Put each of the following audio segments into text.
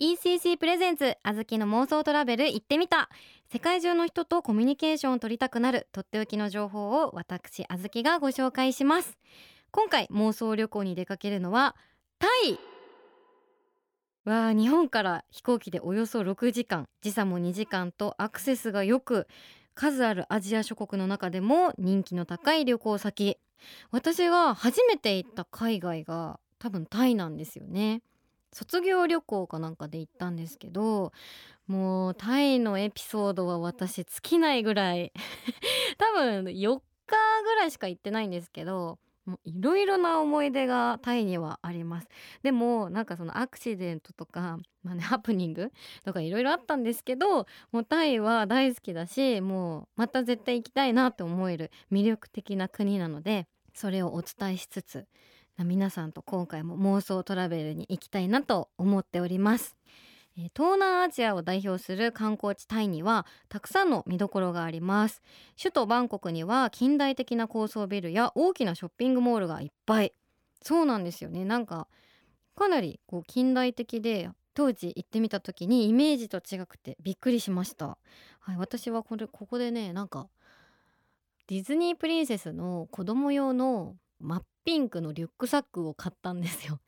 ECC プレゼンツあずきの妄想トラベル行ってみた。世界中の人とコミュニケーションを取りたくなるとっておきの情報を私あずきがご紹介します。今回妄想旅行に出かけるのはタイ。日本から飛行機でおよそ6時間、時差も2時間とアクセスがよく、数あるアジア諸国の中でも人気の高い旅行先。私が初めて行った海外が多分タイなんですよね。卒業旅行かなんかで行ったんですけど、もうタイのエピソードは私尽きないぐらい多分4日ぐらいしか行ってないんですけど、いろいろな思い出がタイにはあります。でもなんかそのアクシデントとか、ハプニングとかいろいろあったんですけど、もうタイは大好きだし、もうまた絶対行きたいなと思える魅力的な国なので、それをお伝えしつつ皆さんと今回も妄想トラベルに行きたいなと思っております。東南アジアを代表する観光地タイにはたくさんの見どころがあります。首都バンコクには近代的な高層ビルや大きなショッピングモールがいっぱい。そうなんですよね。なんかかなりこう近代的で、当時行ってみた時にイメージと違くてびっくりしました。私はここでね、なんかディズニープリンセスの子供用のマップピンクのリュックサックを買ったんですよ。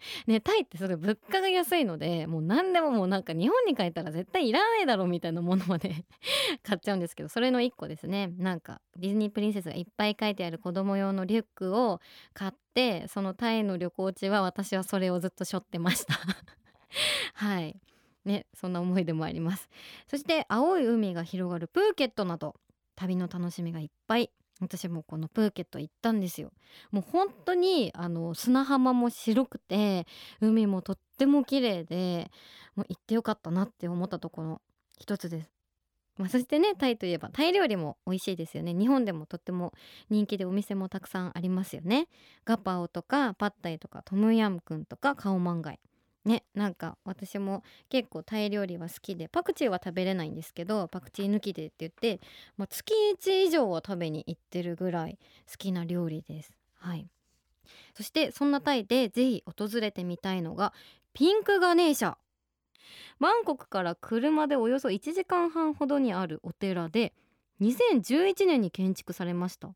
タイってすごい物価が安いので、もう何でもなんか日本に帰ったら絶対いらないだろうみたいなものまで買っちゃうんですけど、それの1個ですね。なんかディズニープリンセスがいっぱい書いてある子供用のリュックを買って、そのタイの旅行中は私はそれをずっと背負ってましたはいね、そんな思い出もあります。そして青い海が広がるプーケットなど旅の楽しみがいっぱい。私もこのプーケット行ったんですよ。もう本当に砂浜も白くて、海もとっても綺麗で、もう行ってよかったなって思ったところ一つです。そしてね、タイといえばタイ料理も美味しいですよね。日本でもとっても人気で、お店もたくさんありますよね。ガパオとかパッタイとかトムヤムクンとかカオマンガイね。なんか私も結構タイ料理は好きで、パクチーは食べれないんですけど、パクチー抜きでって言って、月1以上は食べに行ってるぐらい好きな料理です。はい。そしてそんなタイでぜひ訪れてみたいのがピンクガネーシャ。バンコクから車でおよそ1時間半ほどにあるお寺で2011年に建築されました。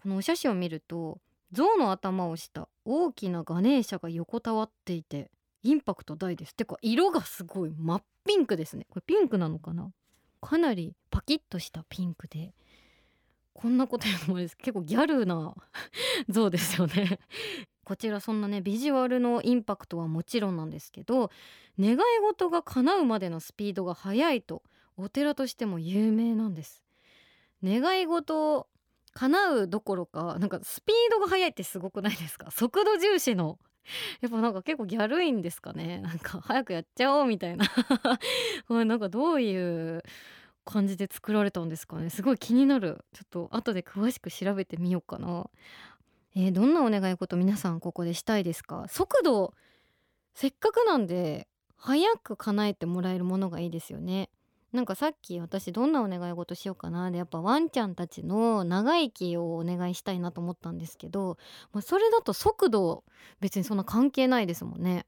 このお写真を見ると、象の頭をした大きなガネーシャが横たわっていてインパクト大です。てか色がすごい真っピンクですね。これピンクなのかな、かなりパキッとしたピンクで、こんなこと言うのもです、結構ギャルな像ですよねこちらそんなね、ビジュアルのインパクトはもちろんなんですけど、願い事が叶うまでのスピードが速いとお寺としても有名なんです。願い事叶うどころか、なんかスピードが速いってすごくないですか。速度重視の、やっぱなんか結構ギャルいんですかね。なんか早くやっちゃおうみたいななんかどういう感じで作られたんですかね。すごい気になる。ちょっと後で詳しく調べてみようかな。どんなお願い事皆さんここでしたいですか。速度、せっかくなんで早く叶えてもらえるものがいいですよね。なんかさっき私どんなお願い事しようかなで、やっぱワンちゃんたちの長生きをお願いしたいなと思ったんですけど、それだと速度別にそんな関係ないですもんね。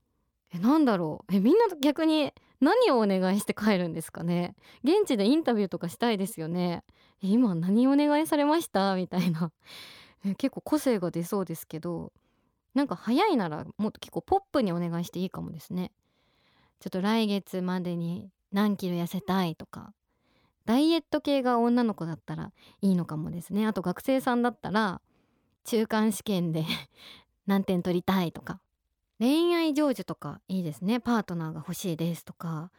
なんだろう、みんな逆に何をお願いして帰るんですかね。現地でインタビューとかしたいですよね。今何お願いされましたみたいな結構個性が出そうですけど、なんか早いならもっと結構ポップにお願いしていいかもですね。ちょっと来月までに何キロ痩せたいとか、ダイエット系が女の子だったらいいのかもですね。あと学生さんだったら中間試験で何点取りたいとか、恋愛成就とかいいですね。パートナーが欲しいですとか、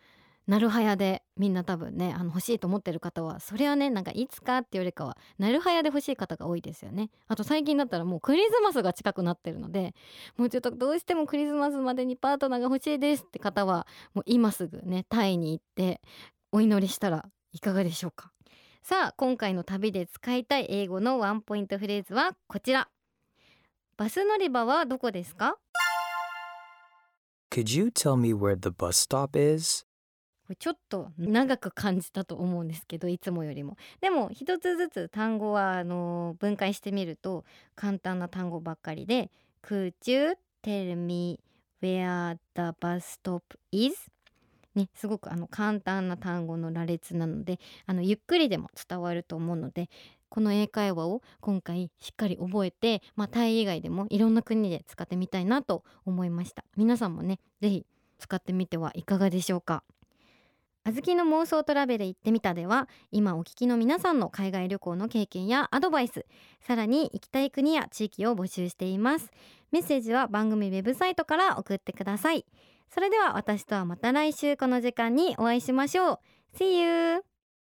なるはやでみんな多分ね、欲しいと思ってる方は、それはね、なんかいつかってよりかはなるはやで欲しい方が多いですよね。あと最近だったらもうクリスマスが近くなってるので、もうちょっとどうしてもクリスマスまでにパートナーが欲しいですって方は、もう今すぐねタイに行ってお祈りしたらいかがでしょうか。さあ今回の旅で使いたい英語のワンポイントフレーズはこちら。バス乗り場はどこですか？ Could you tell me where the bus stop is?ちょっと長く感じたと思うんですけど、いつもよりも。でも一つずつ単語は分解してみると簡単な単語ばっかりで、 Could you tell me where the bus stop is? ね、すごく簡単な単語の羅列なのでゆっくりでも伝わると思うので、この英会話を今回しっかり覚えて、タイ以外でもいろんな国で使ってみたいなと思いました。皆さんもね、ぜひ使ってみてはいかがでしょうか。あずきの妄想トラベル行ってみたでは、今お聞きの皆さんの海外旅行の経験やアドバイス、さらに行きたい国や地域を募集しています。メッセージは番組ウェブサイトから送ってください。それでは私とはまた来週この時間にお会いしましょう。 See you!